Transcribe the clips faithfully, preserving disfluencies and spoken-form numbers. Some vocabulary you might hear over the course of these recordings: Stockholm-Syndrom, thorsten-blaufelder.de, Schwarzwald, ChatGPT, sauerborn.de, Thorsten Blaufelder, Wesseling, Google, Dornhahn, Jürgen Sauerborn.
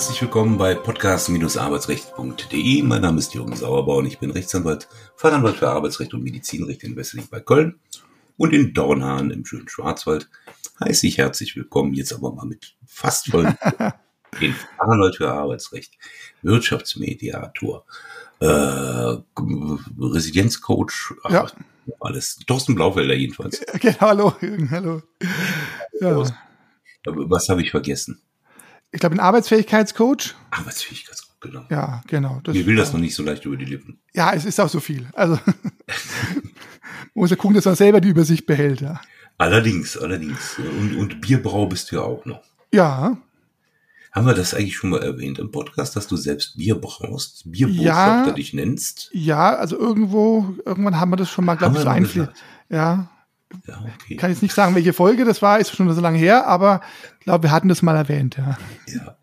Herzlich willkommen bei podcast Bindestrich arbeitsrecht Punkt de. Mein Name ist Jürgen Sauerborn, ich bin Rechtsanwalt, Fachanwalt für Arbeitsrecht und Medizinrecht in Wesseling bei Köln und in Dornhahn im schönen Schwarzwald. Heiße ich herzlich willkommen, jetzt aber mal mit fast vollen den Fachanwalt für Arbeitsrecht, Wirtschaftsmediator, äh, Residenzcoach, ach, ja. alles. Thorsten Blaufelder jedenfalls. Okay, hallo Jürgen, hallo. Ja. Was habe ich vergessen? Ich glaube, ein Arbeitsfähigkeitscoach. Arbeitsfähigkeitscoach, genau. Ja, genau. Mir will das noch nicht so leicht über die Lippen. Ja, es ist auch so viel. Also muss ja gucken, dass man selber die Übersicht behält. Ja. Allerdings, allerdings. Und, und Bierbrau bist du ja auch noch. Ja. Haben wir das eigentlich schon mal erwähnt im Podcast, dass du selbst Bier brauchst, Bierbotschafter ja, dich nennst? Ja, also irgendwo, irgendwann haben wir das schon mal, glaube ich, so einfließen. Ja. Ja, okay. Kann jetzt nicht sagen, welche Folge das war, ist schon so lange her, aber ich glaube, wir hatten das mal erwähnt. Ja, ja.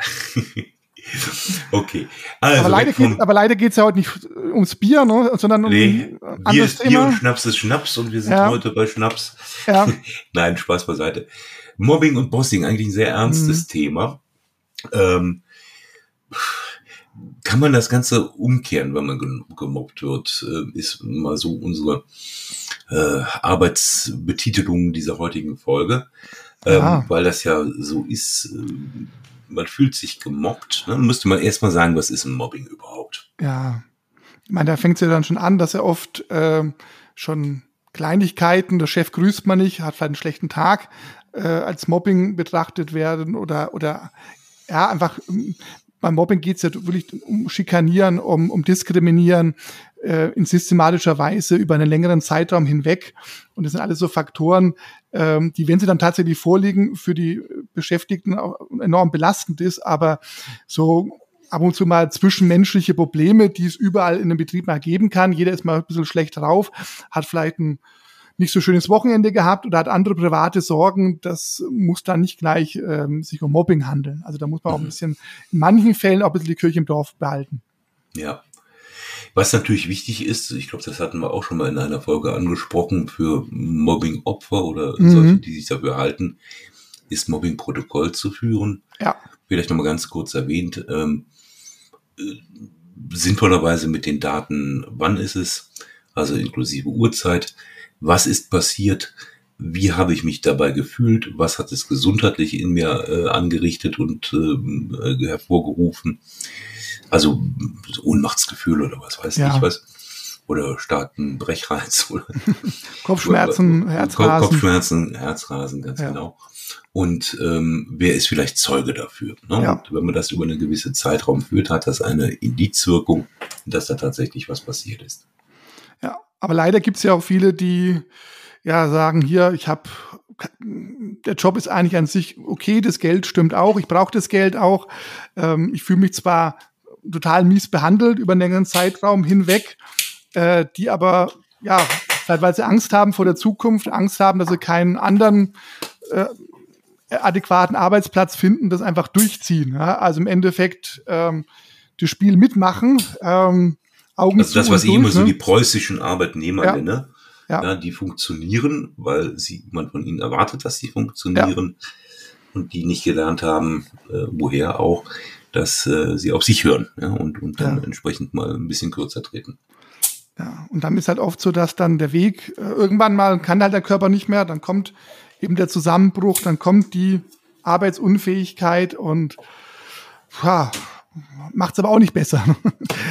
Okay. Also aber leider geht, aber leider geht's ja heute nicht ums Bier, ne, sondern um nee, ein Bier ist Thema. Bier und Schnaps ist Schnaps und wir sind ja. heute bei Schnaps. Ja. Nein, Spaß beiseite. Mobbing und Bossing, eigentlich ein sehr ernstes mhm. Thema. Ähm, kann man das Ganze umkehren, wenn man gemobbt wird, ist mal so unsere äh, Arbeitsbetitelung dieser heutigen Folge, ähm, ja. weil das ja so ist, äh, man fühlt sich gemobbt, ne? Müsste man erstmal sagen, was ist ein Mobbing überhaupt? Ja, ich meine, da fängt es ja dann schon an, dass er oft äh, schon Kleinigkeiten, der Chef grüßt man nicht, hat vielleicht einen schlechten Tag, äh, als Mobbing betrachtet werden oder, oder ja, einfach... Beim Mobbing geht es ja wirklich um Schikanieren, um, um Diskriminieren äh, in systematischer Weise über einen längeren Zeitraum hinweg. Und das sind alles so Faktoren, ähm, die, wenn sie dann tatsächlich vorliegen, für die Beschäftigten auch enorm belastend ist. Aber so ab und zu mal zwischenmenschliche Probleme, die es überall in einem Betrieb mal geben kann. Jeder ist mal ein bisschen schlecht drauf, hat vielleicht ein nicht so schönes Wochenende gehabt oder hat andere private Sorgen, das muss dann nicht gleich ähm, sich um Mobbing handeln. Also da muss man auch ein bisschen, in manchen Fällen auch ein bisschen die Kirche im Dorf behalten. Ja, was natürlich wichtig ist, ich glaube, das hatten wir auch schon mal in einer Folge angesprochen, für Mobbing-Opfer oder mhm. solche, die sich dafür halten, ist Mobbing-Protokoll zu führen. Ja. Vielleicht nochmal ganz kurz erwähnt, ähm, sinnvollerweise mit den Daten, wann ist es, also inklusive Uhrzeit, was ist passiert, wie habe ich mich dabei gefühlt, was hat es gesundheitlich in mir äh, angerichtet und äh, hervorgerufen, also Ohnmachtsgefühl oder was weiß ja. ich was, oder starken Brechreiz oder Kopfschmerzen, oder, äh, Herzrasen. Kopfschmerzen, Herzrasen, ganz ja. genau. Und ähm, wer ist vielleicht Zeuge dafür? Ne? Ja. Und wenn man das über einen gewissen Zeitraum führt, hat das eine Indizwirkung, dass da tatsächlich was passiert ist. Ja. Aber leider gibt es ja auch viele, die ja sagen, hier, ich habe, der Job ist eigentlich an sich okay, das Geld stimmt auch, ich brauche das Geld auch. Ähm, ich fühle mich zwar total mies behandelt über einen längeren Zeitraum hinweg, äh, die aber, ja, vielleicht weil sie Angst haben vor der Zukunft, Angst haben, dass sie keinen anderen äh, adäquaten Arbeitsplatz finden, das einfach durchziehen. Ja? Also im Endeffekt ähm, das Spiel mitmachen, ähm, Augen also das, was ich durch, immer so ne? die preußischen Arbeitnehmer ja. nenne, ja. Ja, die funktionieren, weil sie, man von ihnen erwartet, dass sie funktionieren ja. und die nicht gelernt haben, äh, woher auch, dass äh, sie auf sich hören ja, und, und dann ja. entsprechend mal ein bisschen kürzer treten. Ja, und dann ist halt oft so, dass dann der Weg, äh, irgendwann mal kann halt der Körper nicht mehr, dann kommt eben der Zusammenbruch, dann kommt die Arbeitsunfähigkeit und ja, macht es aber auch nicht besser.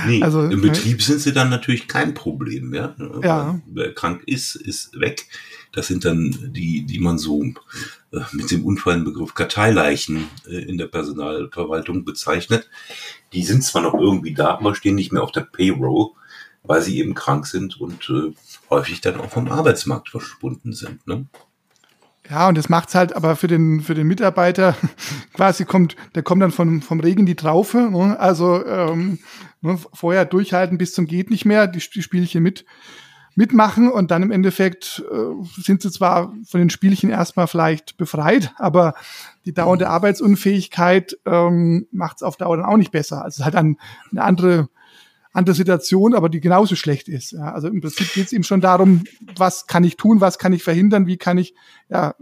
Nee, also, im Betrieb sind sie dann natürlich kein Problem mehr. Ja. Wer krank ist, ist weg. Das sind dann die, die man so äh, mit dem unfallen Begriff Karteileichen äh, in der Personalverwaltung bezeichnet. Die sind zwar noch irgendwie da, aber stehen nicht mehr auf der Payroll, weil sie eben krank sind und äh, häufig dann auch vom Arbeitsmarkt verschwunden sind, ne? Ja, und das macht's halt aber für den für den Mitarbeiter quasi kommt, der kommt dann vom vom Regen die Traufe, ne? Also ähm, ne? vorher durchhalten bis zum geht nicht mehr, die, die Spielchen mit mitmachen und dann im Endeffekt äh, sind sie zwar von den Spielchen erstmal vielleicht befreit, aber die dauernde Arbeitsunfähigkeit ähm, macht's auf Dauer dann auch nicht besser. Also es ist halt dann eine andere andere Situation, aber die genauso schlecht ist. Ja, also im Prinzip geht es eben schon darum, was kann ich tun, was kann ich verhindern, wie kann ich, ja,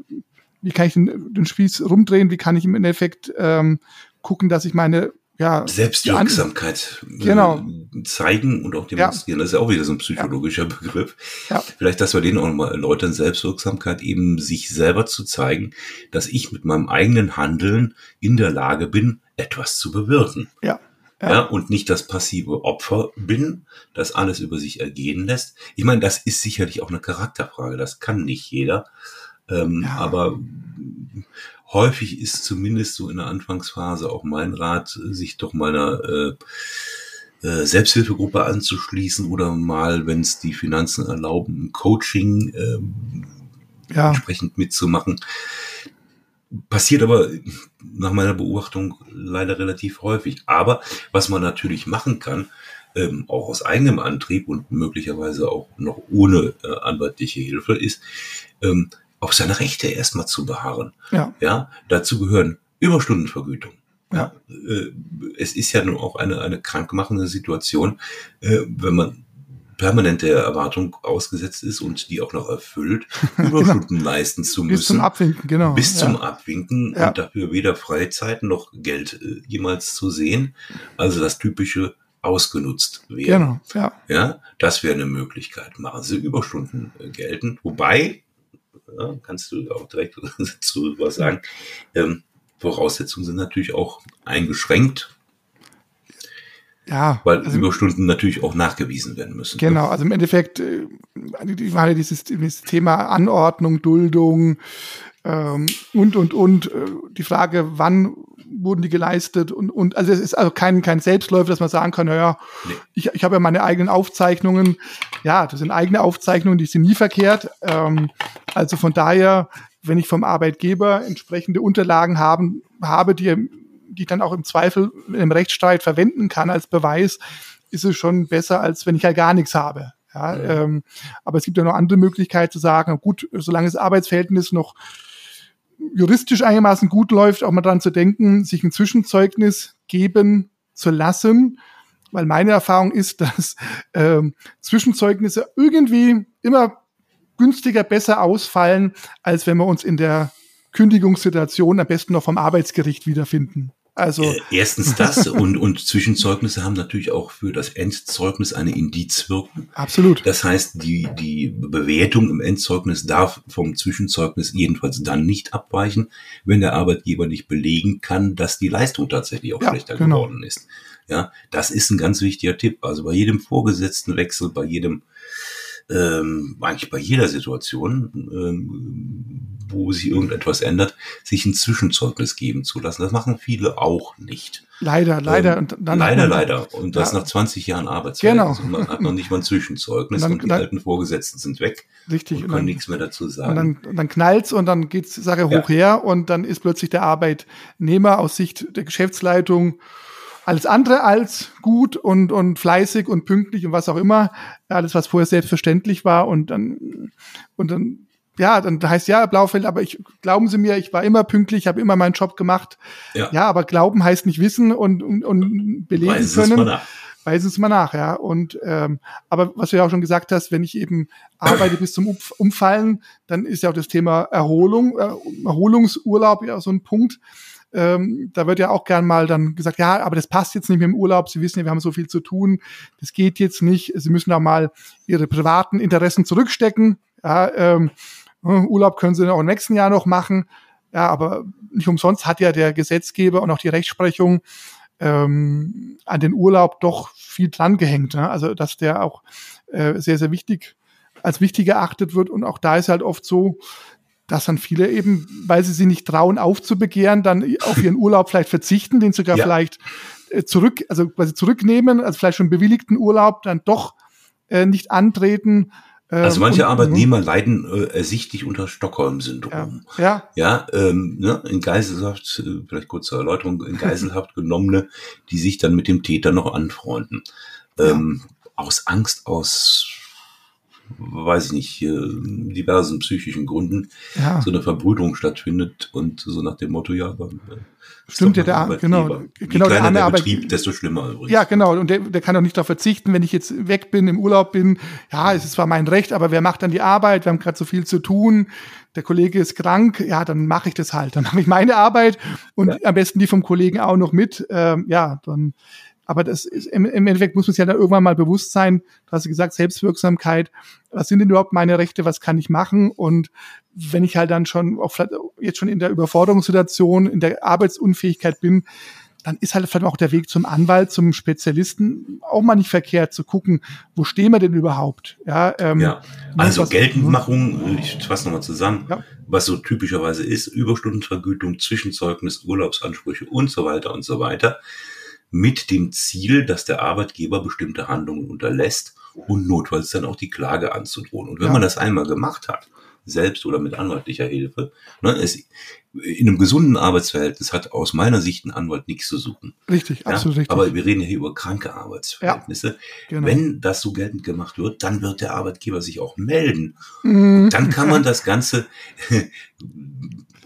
wie kann ich den, den Spieß rumdrehen, wie kann ich im Endeffekt ähm, gucken, dass ich meine ja, Selbstwirksamkeit an, genau. zeigen und auch demonstrieren. Ja. Das ist ja auch wieder so ein psychologischer ja. Begriff. Ja. Vielleicht, dass wir den auch nochmal erläutern, Selbstwirksamkeit, eben sich selber zu zeigen, dass ich mit meinem eigenen Handeln in der Lage bin, etwas zu bewirken. Ja. Ja. Ja, und nicht das passive Opfer bin, das alles über sich ergehen lässt. Ich meine, das ist sicherlich auch eine Charakterfrage, das kann nicht jeder. Ähm, ja. Aber häufig ist zumindest so in der Anfangsphase auch mein Rat, sich doch meiner äh, äh, Selbsthilfegruppe anzuschließen oder mal, wenn es die Finanzen erlauben, ein Coaching äh, ja. entsprechend mitzumachen. Passiert aber nach meiner Beobachtung leider relativ häufig. Aber was man natürlich machen kann, ähm, auch aus eigenem Antrieb und möglicherweise auch noch ohne äh, anwaltliche Hilfe, ist, ähm, auf seine Rechte erstmal zu beharren. Ja. Ja, dazu gehören Überstundenvergütung. Ja. Äh, es ist ja nun auch eine, eine krankmachende Situation, äh, wenn man permanent der Erwartung ausgesetzt ist und die auch noch erfüllt, Überstunden genau. leisten zu müssen. Bis zum Abwinken, genau. Bis ja. zum Abwinken ja. und dafür weder Freizeit noch Geld äh, jemals zu sehen. Also das typische ausgenutzt werden. Genau, ja. Ja, das wäre eine Möglichkeit. Machen Sie Überstunden äh, geltend. Wobei, ja, kannst du auch direkt dazu was sagen, ähm, Voraussetzungen sind natürlich auch eingeschränkt. Ja, weil also, Überstunden natürlich auch nachgewiesen werden müssen. Genau, also im Endeffekt, ich meine, dieses, dieses Thema Anordnung, Duldung ähm, und, und, und, die Frage, wann wurden die geleistet und, und, also es ist also kein, kein Selbstläufer, dass man sagen kann, naja, nee. ich, ich habe ja meine eigenen Aufzeichnungen, ja, das sind eigene Aufzeichnungen, die sind nie verkehrt, ähm, also von daher, wenn ich vom Arbeitgeber entsprechende Unterlagen haben, habe, die die ich dann auch im Zweifel im Rechtsstreit verwenden kann als Beweis, ist es schon besser, als wenn ich halt gar nichts habe. Ja, ja. Ähm, aber es gibt ja noch andere Möglichkeiten zu sagen, gut, solange das Arbeitsverhältnis noch juristisch einigermaßen gut läuft, auch mal dran zu denken, sich ein Zwischenzeugnis geben zu lassen, weil meine Erfahrung ist, dass ähm, Zwischenzeugnisse irgendwie immer günstiger, besser ausfallen, als wenn wir uns in der Kündigungssituation am besten noch vom Arbeitsgericht wiederfinden. Also äh, erstens das und, und Zwischenzeugnisse haben natürlich auch für das Endzeugnis eine Indizwirkung. Absolut. Das heißt, die, die Bewertung im Endzeugnis darf vom Zwischenzeugnis jedenfalls dann nicht abweichen, wenn der Arbeitgeber nicht belegen kann, dass die Leistung tatsächlich auch ja, schlechter genau. geworden ist. Ja, das ist ein ganz wichtiger Tipp. Also bei jedem Vorgesetztenwechsel, bei jedem Ähm, eigentlich bei jeder Situation, ähm, wo sich irgendetwas ändert, sich ein Zwischenzeugnis geben zu lassen. Das machen viele auch nicht. Leider, ähm, leider. Und dann leider, leider. Und das ja. nach zwanzig Jahren Arbeitsverhältnis. Genau. Und man hat noch nicht mal ein Zwischenzeugnis und, dann, und die dann, alten Vorgesetzten sind weg. Richtig. Und können dann, nichts mehr dazu sagen. Und dann, dann knallt's und dann geht's die Sache ja. hoch her und dann ist plötzlich der Arbeitnehmer aus Sicht der Geschäftsleitung alles andere als gut und, und fleißig und pünktlich und was auch immer. Alles, was vorher selbstverständlich war. Und dann, und dann, ja, dann heißt ja, Blaufeld, aber ich, glauben Sie mir, ich war immer pünktlich, habe immer meinen Job gemacht. Ja, ja, aber glauben heißt nicht wissen und, und, und belegen können. Weisen Sie mal nach. Weisen Sie mal nach, ja. Und, ähm, aber was du ja auch schon gesagt hast, wenn ich eben arbeite bis zum Umfallen, dann ist ja auch das Thema Erholung, Erholungsurlaub ja so ein Punkt. Ähm, da wird ja auch gern mal dann gesagt, ja, aber das passt jetzt nicht mit dem Urlaub. Sie wissen ja, wir haben so viel zu tun. Das geht jetzt nicht. Sie müssen da mal Ihre privaten Interessen zurückstecken. Ja, ähm, Urlaub können Sie auch im nächsten Jahr noch machen. Ja, aber nicht umsonst hat ja der Gesetzgeber und auch die Rechtsprechung ähm, an den Urlaub doch viel dran gehängt. Ne? Also, dass der auch äh, sehr, sehr wichtig, als wichtig erachtet wird. Und auch da ist halt oft so, dass dann viele eben, weil sie sich nicht trauen, aufzubegehren, dann auf ihren Urlaub vielleicht verzichten, den sogar ja. vielleicht zurück, also quasi zurücknehmen, also vielleicht schon bewilligten Urlaub dann doch äh, nicht antreten. Äh, also manche und, Arbeitnehmer und, leiden äh, ersichtlich unter Stockholm-Syndrom. Ja. Ja, ja ähm, ne, in Geiselhaft, vielleicht kurz zur Erläuterung, in Geiselhaft genommene, die sich dann mit dem Täter noch anfreunden. Ähm, ja. Aus Angst, aus weiß ich nicht, diversen psychischen Gründen ja. so eine Verbrüderung stattfindet und so nach dem Motto, ja, dann stimmt ja der Arbeitgeber. Genau, je genau, kleiner der, der Betrieb, Arbeit, desto schlimmer übrigens. Ja, genau, und der, der kann doch nicht darauf verzichten, wenn ich jetzt weg bin, im Urlaub bin, ja, es ist zwar mein Recht, aber wer macht dann die Arbeit, wir haben gerade so viel zu tun, der Kollege ist krank, ja, dann mache ich das halt, dann mache ich meine Arbeit und ja. am besten die vom Kollegen auch noch mit, ähm, ja, dann aber das ist, im Endeffekt muss man sich ja dann irgendwann mal bewusst sein, du hast ja gesagt, Selbstwirksamkeit, was sind denn überhaupt meine Rechte, was kann ich machen? Und wenn ich halt dann schon, auch vielleicht jetzt schon in der Überforderungssituation, in der Arbeitsunfähigkeit bin, dann ist halt vielleicht auch der Weg zum Anwalt, zum Spezialisten auch mal nicht verkehrt, zu gucken, wo stehen wir denn überhaupt? Ja, ähm, ja. also was, Geltendmachung, ich fasse nochmal zusammen, ja. was so typischerweise ist, Überstundenvergütung, Zwischenzeugnis, Urlaubsansprüche und so weiter und so weiter, mit dem Ziel, dass der Arbeitgeber bestimmte Handlungen unterlässt und notfalls dann auch die Klage anzudrohen. Und wenn ja. man das einmal gemacht hat, selbst oder mit anwaltlicher Hilfe, ne, es, in einem gesunden Arbeitsverhältnis hat aus meiner Sicht ein Anwalt nichts zu suchen. Richtig, ja? absolut richtig. Aber wir reden ja hier über kranke Arbeitsverhältnisse. Ja, genau. Wenn das so geltend gemacht wird, dann wird der Arbeitgeber sich auch melden. Mhm. Dann kann man das Ganze,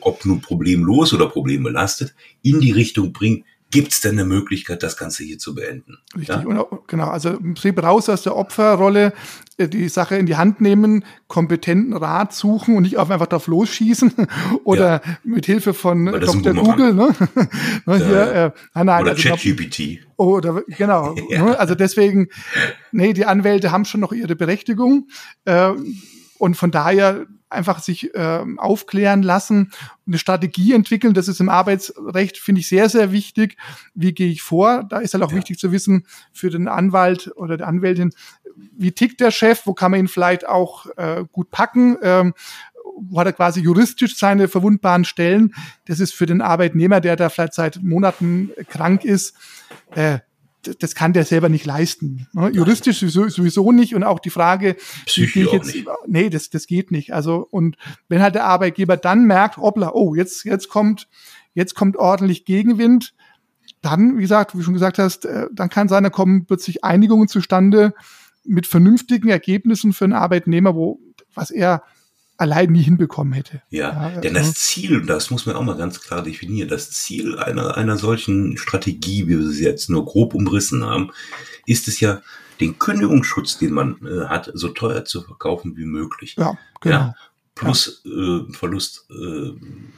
ob nun problemlos oder problembelastet, in die Richtung bringen, gibt es denn eine Möglichkeit, das Ganze hier zu beenden? Richtig, ja? Und auch, genau. Also im Prinzip raus aus der Opferrolle, die Sache in die Hand nehmen, kompetenten Rat suchen und nicht einfach drauf losschießen oder ja. mit Hilfe von Doktor Google. Ne? Äh, hier, äh, ah, nein, oder also ChatGPT. Oder genau. ja. ne? Also deswegen, nee, die Anwälte haben schon noch ihre Berechtigung. Äh, Und von daher einfach sich äh, aufklären lassen, eine Strategie entwickeln. Das ist im Arbeitsrecht, finde ich, sehr, sehr wichtig. Wie gehe ich vor? Da ist halt auch ja. wichtig zu wissen für den Anwalt oder die Anwältin, wie tickt der Chef? Wo kann man ihn vielleicht auch äh, gut packen? Ähm, wo hat er quasi juristisch seine verwundbaren Stellen? Das ist für den Arbeitnehmer, der da vielleicht seit Monaten krank ist, äh, das kann der selber nicht leisten. Ne? Juristisch sowieso, sowieso nicht. Und auch die Frage, Psychisch ich jetzt, nee, das, das geht nicht. Also, und wenn halt der Arbeitgeber dann merkt, hoppla, oh, jetzt, jetzt kommt, jetzt kommt ordentlich Gegenwind, dann, wie gesagt, wie du schon gesagt hast, dann kann sein, da kommen plötzlich Einigungen zustande mit vernünftigen Ergebnissen für einen Arbeitnehmer, wo, was er allein nie hinbekommen hätte. Ja, ja, denn das Ziel, das muss man auch mal ganz klar definieren, das Ziel einer, einer solchen Strategie, wie wir sie jetzt nur grob umrissen haben, ist es ja, den Kündigungsschutz, den man äh, hat, so teuer zu verkaufen wie möglich. Ja, genau. Ja, plus ja. Äh, Verlust äh,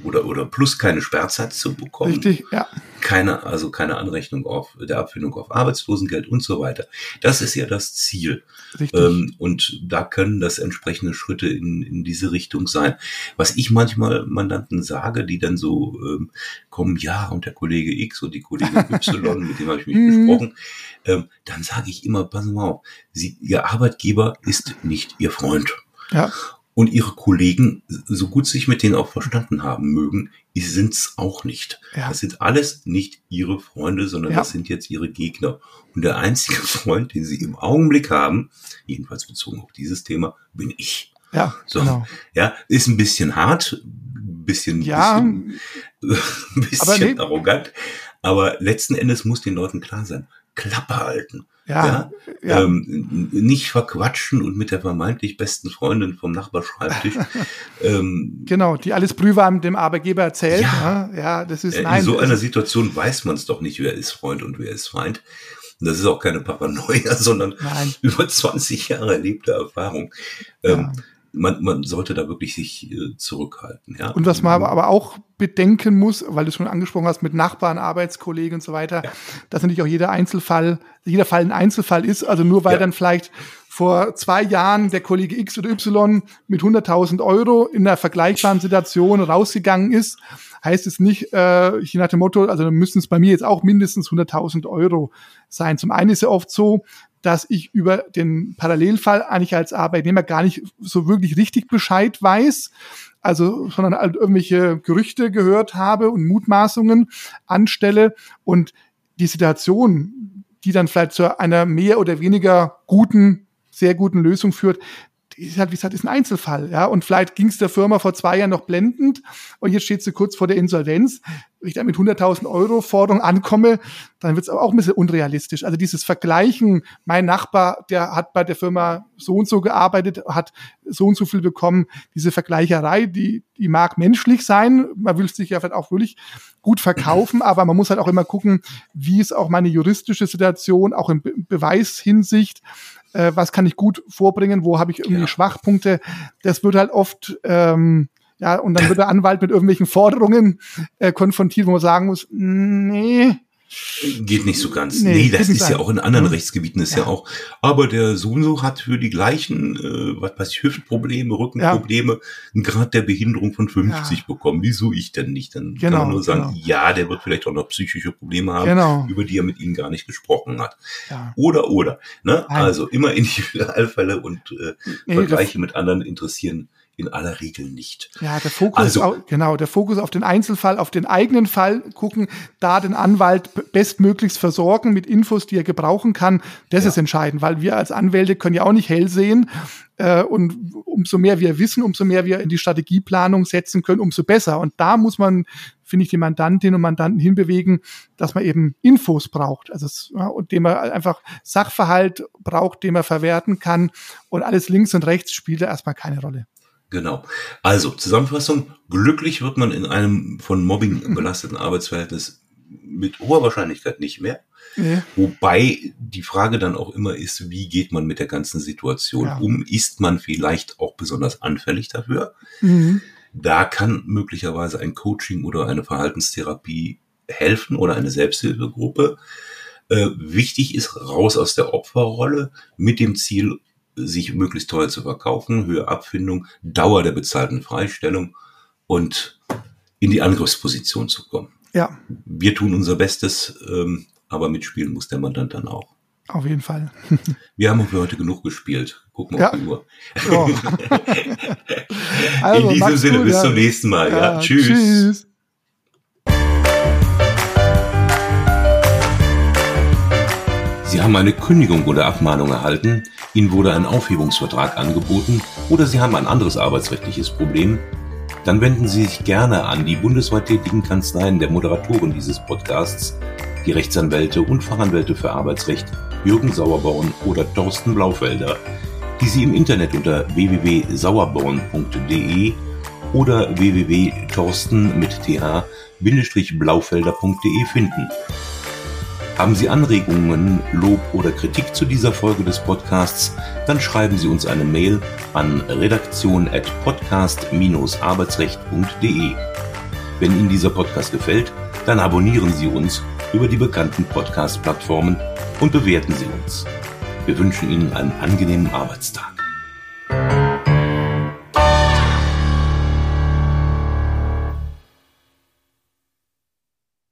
oder oder plus keine Sperrzeit zu bekommen. Richtig, ja. Keine, also keine Anrechnung auf der Abfindung auf Arbeitslosengeld und so weiter. Das ist ja das Ziel. Richtig. Ähm, und da können das entsprechende Schritte in, in diese Richtung sein. Was ich manchmal Mandanten sage, die dann so ähm, kommen, ja, und der Kollege X und die Kollegin Y, mit dem habe ich mich besprochen, ähm, dann sage ich immer, passen Sie mal auf, Sie, Ihr Arbeitgeber ist nicht Ihr Freund. Ja. Und ihre Kollegen, so gut sich mit denen auch verstanden haben mögen, sind es auch nicht. Ja. Das sind alles nicht ihre Freunde, sondern ja. das sind jetzt ihre Gegner. Und der einzige Freund, den sie im Augenblick haben, jedenfalls bezogen auf dieses Thema, bin ich. Ja, so, genau. Ja, ist ein bisschen hart, ein bisschen, ja, bisschen, äh, bisschen aber nee. arrogant. Aber letzten Endes muss den Leuten klar sein, Klappe halten. Ja, ja, ja. Ähm, nicht verquatschen und mit der vermeintlich besten Freundin vom Nachbarschreibtisch. ähm, genau, die alles prüfbar dem Arbeitgeber erzählt. Ja, ja, das ist, nein, in so einer Situation weiß man es doch nicht, wer ist Freund und wer ist Feind. Und das ist auch keine Paranoia, sondern nein. über zwanzig Jahre erlebte Erfahrung. Ähm, ja. Man, man sollte da wirklich sich äh, zurückhalten. Ja. Und was man aber auch bedenken muss, weil du es schon angesprochen hast, mit Nachbarn, Arbeitskollegen und so weiter, ja. dass natürlich auch jeder Einzelfall, jeder Fall ein Einzelfall ist. Also nur weil ja. dann vielleicht vor zwei Jahren der Kollege X oder Y mit hunderttausend Euro in einer vergleichbaren Situation rausgegangen ist, heißt es nicht, äh, je nach dem Motto, also dann müssen es bei mir jetzt auch mindestens hunderttausend Euro sein. Zum einen ist ja oft so, dass ich über den Parallelfall eigentlich als Arbeitnehmer gar nicht so wirklich richtig Bescheid weiß, also sondern halt irgendwelche Gerüchte gehört habe und Mutmaßungen anstelle und die Situation, die dann vielleicht zu einer mehr oder weniger guten, sehr guten Lösung führt, ist halt, wie gesagt, ist ein Einzelfall, ja. Und vielleicht ging es der Firma vor zwei Jahren noch blendend und jetzt steht sie kurz vor der Insolvenz. Wenn ich da mit hunderttausend Euro Forderung ankomme, dann wird es aber auch ein bisschen unrealistisch. Also dieses Vergleichen, mein Nachbar, der hat bei der Firma so und so gearbeitet, hat so und so viel bekommen, diese Vergleicherei, die, die mag menschlich sein, man will sich ja vielleicht auch wirklich gut verkaufen, aber man muss halt auch immer gucken, wie ist auch meine juristische Situation, auch in Be- Beweishinsicht, äh, was kann ich gut vorbringen, wo habe ich irgendwie ja. Schwachpunkte, das wird halt oft... Ähm, Ja, und dann wird der Anwalt mit irgendwelchen Forderungen äh, konfrontiert, wo man sagen muss, nee. Geht nicht so ganz. Nee, nee das ist sein. Ja auch in anderen mhm. Rechtsgebieten ist ja. ja auch. Aber der Sohnso hat für die gleichen, äh, was weiß ich, Hüftprobleme, Rückenprobleme, ja. einen Grad der Behinderung von fünfzig ja. bekommen. Wieso ich denn nicht? Dann genau, kann man nur sagen, genau. ja, der wird vielleicht auch noch psychische Probleme haben, genau. über die er mit Ihnen gar nicht gesprochen hat. Ja. Oder, oder. Ne? Also immer Individualfälle und äh, nee, Vergleiche mit anderen interessieren in aller Regel nicht. Ja, der Fokus, also, auf, genau, der Fokus auf den Einzelfall, auf den eigenen Fall gucken, da den Anwalt bestmöglichst versorgen mit Infos, die er gebrauchen kann, das ja. ist entscheidend, weil wir als Anwälte können ja auch nicht hell sehen äh, und umso mehr wir wissen, umso mehr wir in die Strategieplanung setzen können, umso besser. Und da muss man, finde ich, die Mandantin und Mandanten hinbewegen, dass man eben Infos braucht, also ja, und dem man einfach Sachverhalt braucht, den man verwerten kann, und alles links und rechts spielt da erstmal keine Rolle. Genau. Also, Zusammenfassung. Glücklich wird man in einem von Mobbing belasteten Arbeitsverhältnis mit hoher Wahrscheinlichkeit nicht mehr. Ja. Wobei die Frage dann auch immer ist, wie geht man mit der ganzen Situation ja. um? Ist man vielleicht auch besonders anfällig dafür? Mhm. Da kann möglicherweise ein Coaching oder eine Verhaltenstherapie helfen oder eine Selbsthilfegruppe. Äh, wichtig ist, raus aus der Opferrolle mit dem Ziel, sich möglichst teuer zu verkaufen, Höhe Abfindung, Dauer der bezahlten Freistellung und in die Angriffsposition zu kommen. Ja. Wir tun unser Bestes, aber mitspielen muss der Mandant dann auch. Auf jeden Fall. Wir haben für heute genug gespielt. Gucken wir ja. auf die Uhr. Ja. Also, in diesem Sinne, gut, bis ja. zum nächsten Mal. Ja, ja. Tschüss. Tschüss. Sie haben eine Kündigung oder Abmahnung erhalten, Ihnen wurde ein Aufhebungsvertrag angeboten oder Sie haben ein anderes arbeitsrechtliches Problem, dann wenden Sie sich gerne an die bundesweit tätigen Kanzleien der Moderatoren dieses Podcasts, die Rechtsanwälte und Fachanwälte für Arbeitsrecht Jürgen Sauerborn oder Thorsten Blaufelder, die Sie im Internet unter w w w punkt sauerborn punkt d e oder w w w punkt thorsten bindestrich blaufelder punkt d e finden. Haben Sie Anregungen, Lob oder Kritik zu dieser Folge des Podcasts, dann schreiben Sie uns eine Mail an redaktion at podcast dash arbeitsrecht punkt d e. Wenn Ihnen dieser Podcast gefällt, dann abonnieren Sie uns über die bekannten Podcast-Plattformen und bewerten Sie uns. Wir wünschen Ihnen einen angenehmen Arbeitstag.